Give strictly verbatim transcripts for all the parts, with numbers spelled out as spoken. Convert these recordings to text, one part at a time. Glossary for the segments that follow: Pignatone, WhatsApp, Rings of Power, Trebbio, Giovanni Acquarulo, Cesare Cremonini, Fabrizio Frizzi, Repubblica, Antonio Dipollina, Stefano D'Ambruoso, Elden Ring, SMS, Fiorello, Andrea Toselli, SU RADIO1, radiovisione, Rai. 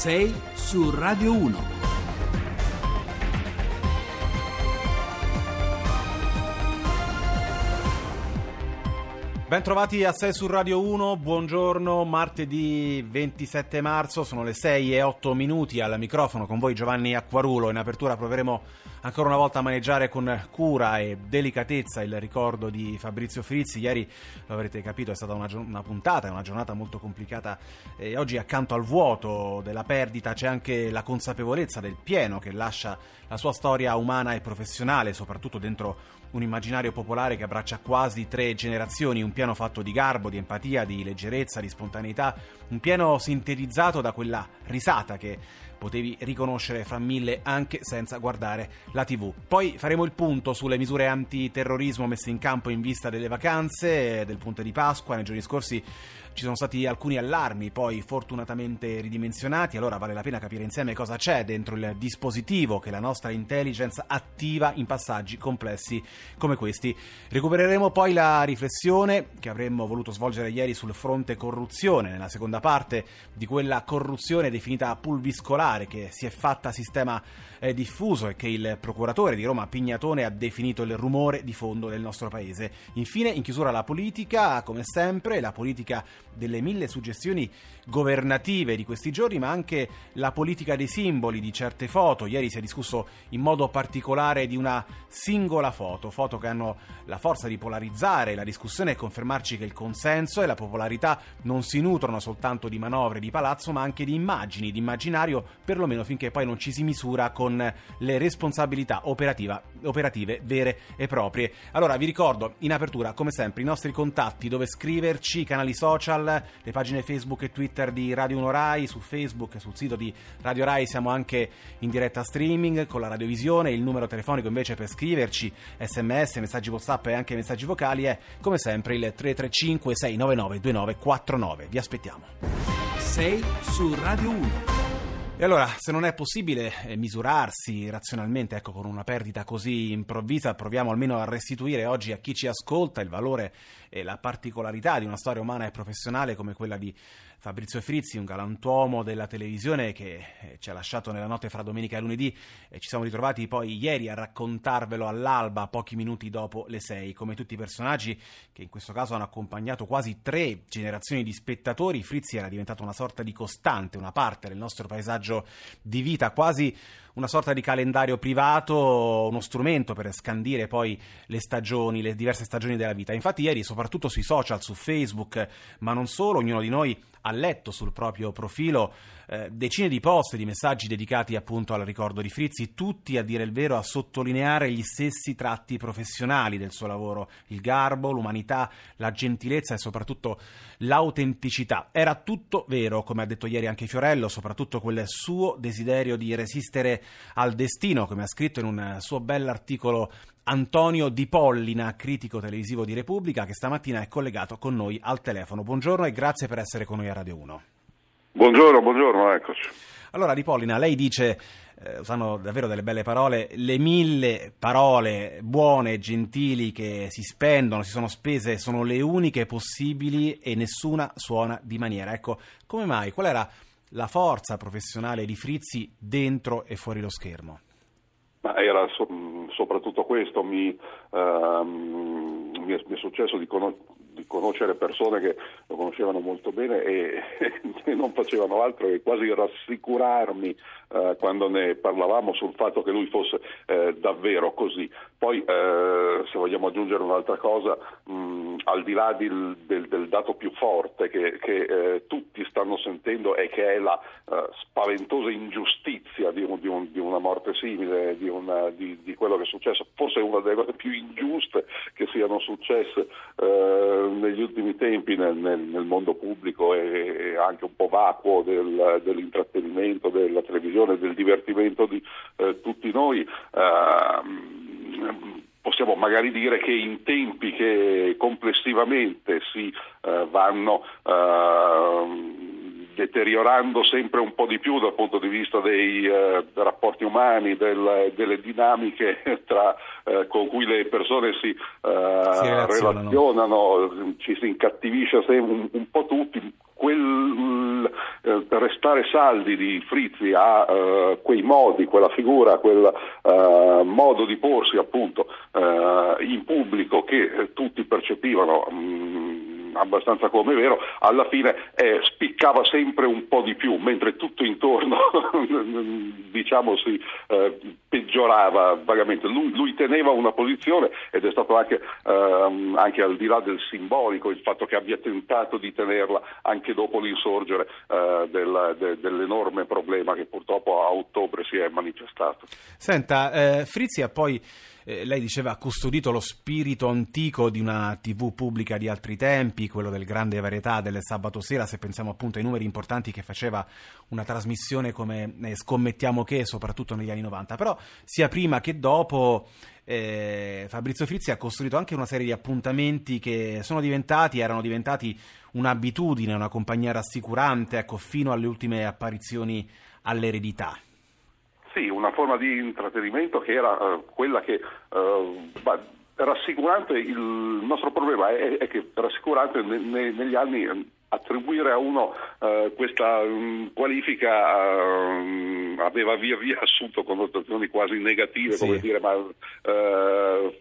sei su Radio uno. Bentrovati a sei su Radio uno, buongiorno, martedì ventisette marzo, sono le sei e otto minuti, al microfono con voi Giovanni Acquarulo. In apertura proveremo ancora una volta a maneggiare con cura e delicatezza il ricordo di Fabrizio Frizzi. Ieri, lo avrete capito, è stata una, giorn- una puntata, una giornata molto complicata e oggi accanto al vuoto della perdita c'è anche la consapevolezza del pieno che lascia la sua storia umana e professionale, soprattutto dentro un immaginario popolare che abbraccia quasi tre generazioni, un piano fatto di garbo, di empatia, di leggerezza, di spontaneità, un piano sintetizzato da quella risata che potevi riconoscere fra mille anche senza guardare la tivù. Poi faremo il punto sulle misure antiterrorismo messe in campo in vista delle vacanze, del ponte di Pasqua. Nei giorni scorsi ci sono stati alcuni allarmi, poi fortunatamente ridimensionati, allora vale la pena capire insieme cosa c'è dentro il dispositivo che la nostra intelligence attiva in passaggi complessi come questi. Recupereremo poi la riflessione che avremmo voluto svolgere ieri sul fronte corruzione, nella seconda parte di quella corruzione definita pulviscolare che si è fatta sistema eh, diffuso e che il procuratore di Roma Pignatone ha definito il rumore di fondo del nostro paese. Infine, in chiusura, la politica, come sempre, la politica delle mille suggestioni governative di questi giorni, ma anche la politica dei simboli, di certe foto. Ieri si è discusso in modo particolare di una singola foto, foto che hanno la forza di polarizzare la discussione e confermarci che il consenso e la popolarità non si nutrono soltanto di manovre di palazzo, ma anche di immagini, di immaginario, perlomeno finché poi non ci si misura con le responsabilità operativa, operative vere e proprie. Allora vi ricordo in apertura come sempre i nostri contatti, dove scriverci, i canali social, le pagine Facebook e Twitter di Radio uno Rai. Su Facebook, sul sito di Radio Rai siamo anche in diretta streaming con la radiovisione. Il numero telefonico invece per scriverci, sms, messaggi WhatsApp e anche messaggi vocali è come sempre il tre tre cinque sei nove nove due nove quattro nove. Vi aspettiamo. sei su Radio uno. E allora, se non è possibile misurarsi razionalmente, ecco, con una perdita così improvvisa, proviamo almeno a restituire oggi a chi ci ascolta il valore e la particolarità di una storia umana e professionale come quella di Fabrizio Frizzi, un galantuomo della televisione che ci ha lasciato nella notte fra domenica e lunedì, e ci siamo ritrovati poi ieri a raccontarvelo all'alba, pochi minuti dopo le sei. Come tutti i personaggi che in questo caso hanno accompagnato quasi tre generazioni di spettatori, Frizzi era diventato una sorta di costante, una parte del nostro paesaggio di vita, quasi una sorta di calendario privato, uno strumento per scandire poi le stagioni, le diverse stagioni della vita. Infatti ieri, soprattutto sui social, su Facebook, ma non solo, ognuno di noi ha letto sul proprio profilo eh, decine di post, di messaggi dedicati appunto al ricordo di Frizzi, tutti a dire il vero a sottolineare gli stessi tratti professionali del suo lavoro, il garbo, l'umanità, la gentilezza e soprattutto l'autenticità. Era tutto vero, come ha detto ieri anche Fiorello, soprattutto quel suo desiderio di resistere al destino, come ha scritto in un suo bell'articolo Antonio Dipollina, critico televisivo di Repubblica, che stamattina è collegato con noi al telefono. Buongiorno e grazie per essere con noi a Radio uno. Buongiorno, buongiorno, eccoci. Allora Dipollina, lei dice, eh, usano davvero delle belle parole, le mille parole buone e gentili che si spendono, si sono spese, sono le uniche possibili e nessuna suona di maniera. Ecco, come mai? Qual era la forza professionale di Frizzi dentro e fuori lo schermo? Ma era so- soprattutto questo, mi, ehm, mi, è, mi è successo di, con- di conoscere persone che lo conoscevano molto bene e, e non facevano altro che quasi rassicurarmi eh, quando ne parlavamo sul fatto che lui fosse eh, davvero così. Poi eh, se vogliamo aggiungere un'altra cosa, mh, al di là del, del, del dato più forte che, che eh, tutti stanno sentendo e che è la eh, spaventosa ingiustizia di, un, di, un, di una morte simile, di, una, di, di quello che è successo, forse una delle cose più ingiuste che siano successe eh, negli ultimi tempi nel, nel, nel mondo pubblico e, e anche un po' vacuo del, dell'intrattenimento, della televisione, del divertimento di eh, tutti noi. Eh, Possiamo magari dire che in tempi che complessivamente si eh, vanno eh, deteriorando sempre un po' di più dal punto di vista dei, eh, dei rapporti umani, del, delle dinamiche tra, eh, con cui le persone si, eh, si relazionano. relazionano, ci si incattivisce sempre un, un po' tutti. Quel, eh, restare saldi di Frizzi a eh, quei modi, quella figura, quel eh, modo di porsi appunto eh, in pubblico che tutti percepivano mh, abbastanza come vero, alla fine eh, spiccava sempre un po' di più, mentre tutto intorno diciamo si eh, peggiorava vagamente. Lui, lui teneva una posizione, ed è stato anche, ehm, anche al di là del simbolico il fatto che abbia tentato di tenerla anche dopo l'insorgere eh, del, de, dell'enorme problema che purtroppo a ottobre si è manifestato. Senta, eh, Frizzi ha poi, eh, lei diceva, ha custodito lo spirito antico di una tivù pubblica di altri tempi, quello del grande varietà del sabato sera, se pensiamo appunto ai numeri importanti che faceva una trasmissione come eh, Scommettiamo Che, soprattutto negli anni novanta. Però sia prima che dopo eh, Fabrizio Frizzi ha costruito anche una serie di appuntamenti che sono diventati, erano diventati un'abitudine, una compagnia rassicurante, ecco, fino alle ultime apparizioni all'Eredità. Sì, una forma di intrattenimento che era uh, quella che uh, bah, rassicurante. Il nostro problema è, è che rassicurante ne, ne, negli anni attribuire a uno uh, questa um, qualifica uh, aveva via via assunto connotazioni quasi negative, sì. Come dire, ma uh,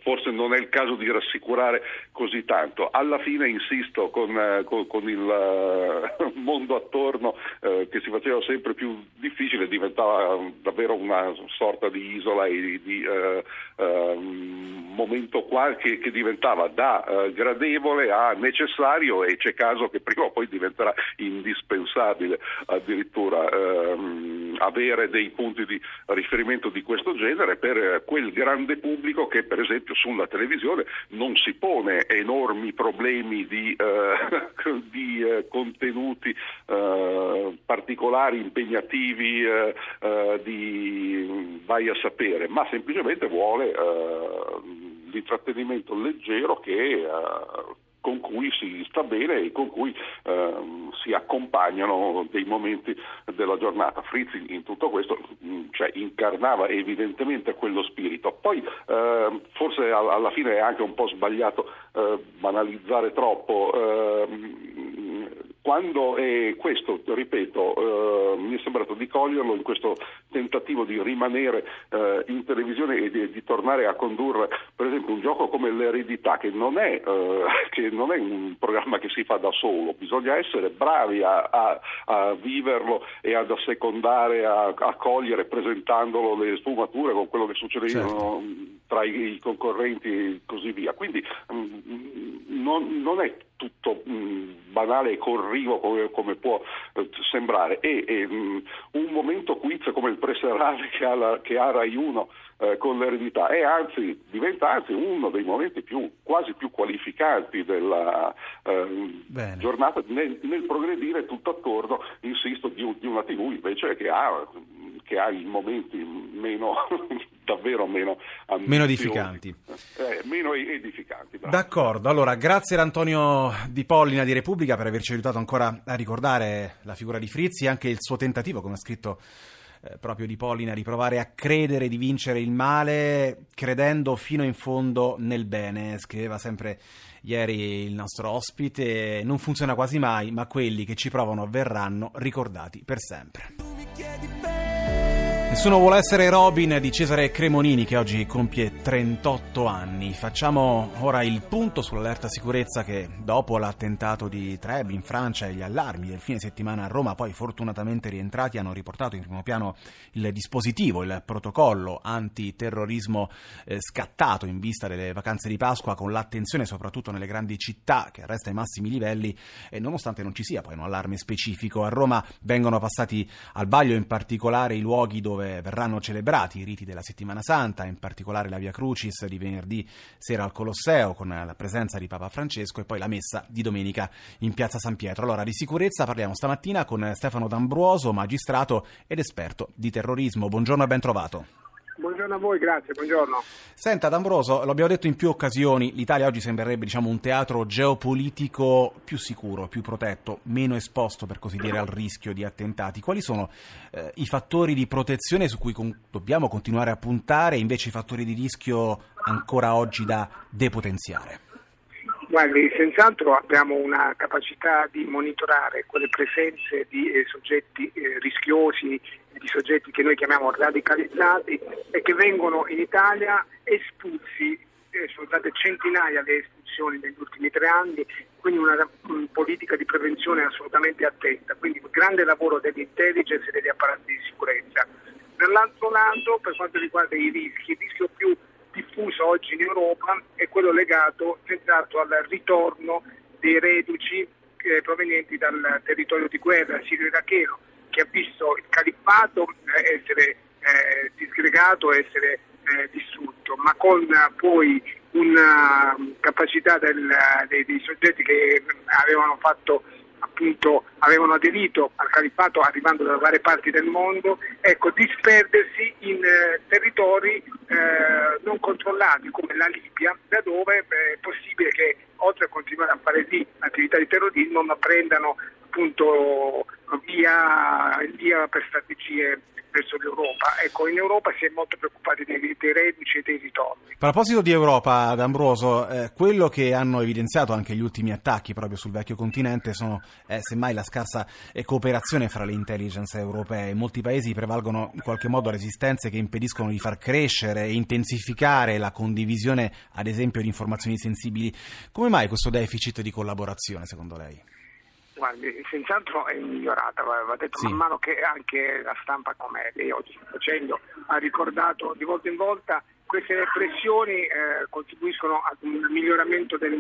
forse non è il caso di rassicurare così tanto. Alla fine, insisto, con, uh, con, con il uh, mondo attorno uh, che si faceva sempre più difficile, diventava davvero una sorta di isola e di uh, uh, momento qua che, che diventava da uh, gradevole a necessario, e c'è caso che prima poi diventerà indispensabile addirittura ehm, avere dei punti di riferimento di questo genere per quel grande pubblico che per esempio sulla televisione non si pone enormi problemi di, eh, di eh, contenuti eh, particolari, impegnativi, eh, eh, di vai a sapere, ma semplicemente vuole eh, l'intrattenimento leggero che eh, con cui si sta bene e con cui eh, si accompagnano dei momenti della giornata. Frizzi in tutto questo cioè, incarnava evidentemente quello spirito. Poi eh, forse alla fine è anche un po' sbagliato eh, banalizzare troppo eh, quando è questo, ripeto, eh, mi è sembrato di coglierlo in questo tentativo di rimanere eh, in televisione e di, di tornare a condurre per esempio un gioco come l'Eredità, che non è, eh, che non è un programma che si fa da solo, bisogna essere bravi a, a, a viverlo e ad assecondare, a, a cogliere presentandolo le sfumature con quello che succede, certo, tra i, i concorrenti e così via. Quindi mh, non, non è tutto mh, banale e corrivo come, come può eh, sembrare, e, e mh, un momento quiz come il preserale che ha, la, che ha Rai uno eh, con l'Eredità è anzi, diventa anzi uno dei momenti più, quasi più qualificanti della eh, giornata nel, nel progredire tutto attorno, insisto, di, di una tivù invece che ha, che ha i momenti meno davvero meno meno edificanti eh, meno edificanti bravo. D'accordo, allora grazie ad Antonio Dipollina di Repubblica per averci aiutato ancora a ricordare la figura di Frizzi e anche il suo tentativo, come ha scritto eh, proprio Dipollina, di provare a credere di vincere il male credendo fino in fondo nel bene. Scriveva sempre ieri il nostro ospite: non funziona quasi mai, ma quelli che ci provano verranno ricordati per sempre. Nessuno vuole essere Robin di Cesare Cremonini, che oggi compie trentotto anni. Facciamo ora il punto sull'allerta sicurezza che, dopo l'attentato di Trebbio in Francia e gli allarmi del fine settimana a Roma, poi fortunatamente rientrati, hanno riportato in primo piano il dispositivo, il protocollo antiterrorismo eh, scattato in vista delle vacanze di Pasqua, con l'attenzione soprattutto nelle grandi città che resta ai massimi livelli, e nonostante non ci sia poi un allarme specifico. A Roma vengono passati al vaglio in particolare i luoghi dove verranno celebrati i riti della settimana santa, in particolare la Via Crucis di venerdì sera al Colosseo con la presenza di Papa Francesco, e poi la messa di domenica in Piazza San Pietro. Allora di sicurezza parliamo stamattina con Stefano D'Ambruoso, magistrato ed esperto di terrorismo. Buongiorno e ben trovato. Buongiorno a voi, grazie, buongiorno. Senta D'Ambruoso, lo abbiamo detto in più occasioni, l'Italia oggi sembrerebbe diciamo un teatro geopolitico più sicuro, più protetto, meno esposto per così dire al rischio di attentati. Quali sono eh, i fattori di protezione su cui con- dobbiamo continuare a puntare, invece i fattori di rischio ancora oggi da depotenziare? Guardi, senz'altro abbiamo una capacità di monitorare quelle presenze di eh, soggetti eh, rischiosi, di soggetti che noi chiamiamo radicalizzati e che vengono in Italia espulsi. Eh, sono state centinaia le espulsioni negli ultimi tre anni, quindi una mh, politica di prevenzione assolutamente attenta, quindi grande lavoro dell'intelligence e degli apparati di sicurezza. Dall'altro lato, per quanto riguarda i rischi, il rischio più diffuso oggi in Europa è quello legato senz'altro al ritorno dei reduci eh, provenienti dal territorio di guerra sirio-iracheno, che ha visto il califfato essere eh, disgregato, essere eh, distrutto, ma con eh, poi una capacità del, dei, dei soggetti che avevano fatto appunto avevano aderito al califfato arrivando da varie parti del mondo, ecco, disperdersi in eh, territori eh, non controllati come la Libia, da dove è possibile che oltre a continuare a fare lì attività di terrorismo ma prendano appunto via, via per strategie verso l'Europa. Ecco, in Europa si è molto preoccupati dei, dei reduci e dei ritorni. A proposito di Europa, D'Ambruoso, eh, quello che hanno evidenziato anche gli ultimi attacchi proprio sul vecchio continente sono eh, semmai la scarsa eh, cooperazione fra le intelligence europee. In molti paesi prevalgono in qualche modo resistenze che impediscono di far crescere e intensificare la condivisione, ad esempio, di informazioni sensibili. Come mai questo deficit di collaborazione, secondo lei? Guardi, senz'altro è migliorata, va detto sì. Man mano che anche la stampa, come lei oggi sta facendo, ha ricordato di volta in volta, queste pressioni eh, contribuiscono ad un miglioramento del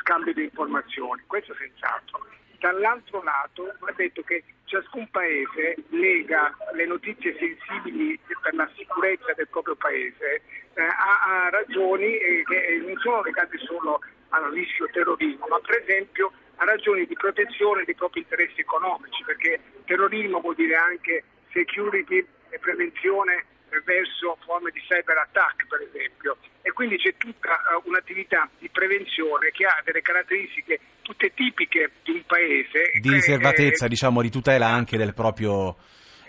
scambio di informazioni, questo senz'altro. Dall'altro lato va detto che ciascun paese lega le notizie sensibili per la sicurezza del proprio paese eh, a, a ragioni che non sono legate solo al rischio terrorismo, ma per esempio a ragioni di protezione dei propri interessi economici, perché terrorismo vuol dire anche security e prevenzione verso forme di cyber attack, per esempio, e quindi c'è tutta uh, un'attività di prevenzione che ha delle caratteristiche tutte tipiche di un paese di che, riservatezza, eh, diciamo di tutela anche del proprio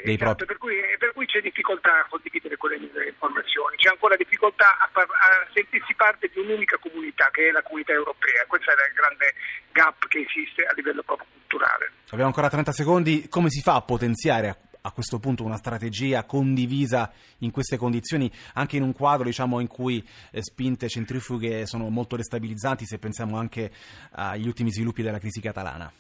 dei esatto, propri... per, cui, per cui c'è difficoltà a condividere quelle informazioni, c'è ancora difficoltà a, par- a sentirsi parte di un'unica comunità che è la comunità europea. Questo è il grande gap che esiste a livello proprio culturale. Abbiamo ancora trenta secondi. Come si fa a potenziare a questo punto una strategia condivisa in queste condizioni, anche in un quadro, diciamo, in cui spinte centrifughe sono molto destabilizzanti, se pensiamo anche agli ultimi sviluppi della crisi catalana?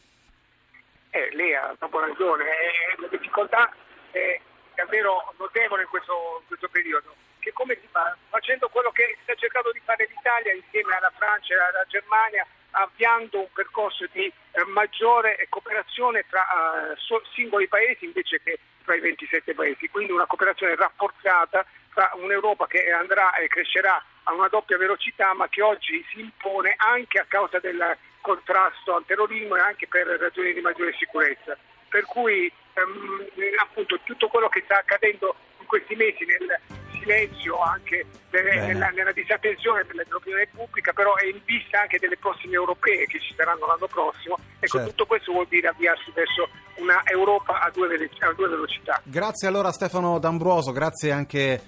Eh, lei ha proprio ragione, eh, la difficoltà è davvero notevole in questo, in questo periodo, che come si fa? Facendo quello che sta cercando di fare l'Italia insieme alla Francia e alla Germania, avviando un percorso di eh, maggiore cooperazione tra eh, so, singoli paesi invece che tra i ventisette paesi, quindi una cooperazione rafforzata tra un'Europa che andrà e crescerà a una doppia velocità, ma che oggi si impone anche a causa del contrasto al terrorismo e anche per ragioni di maggiore sicurezza. Per cui ehm, appunto tutto quello che sta accadendo in questi mesi nel silenzio, anche nella, nella disattenzione dell'opinione pubblica, però è in vista anche delle prossime europee che ci saranno l'anno prossimo. Ecco, certo. Tutto questo vuol dire avviarsi verso una Europa a due, vele- a due velocità. Grazie allora Stefano D'Ambruoso, grazie anche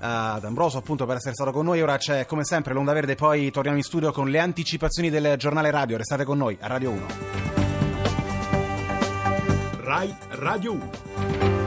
a D'Ambruoso appunto per essere stato con noi. Ora c'è come sempre l'Onda Verde, poi torniamo in studio con le anticipazioni del giornale radio. Restate con noi a Radio uno. Rai Radio uno.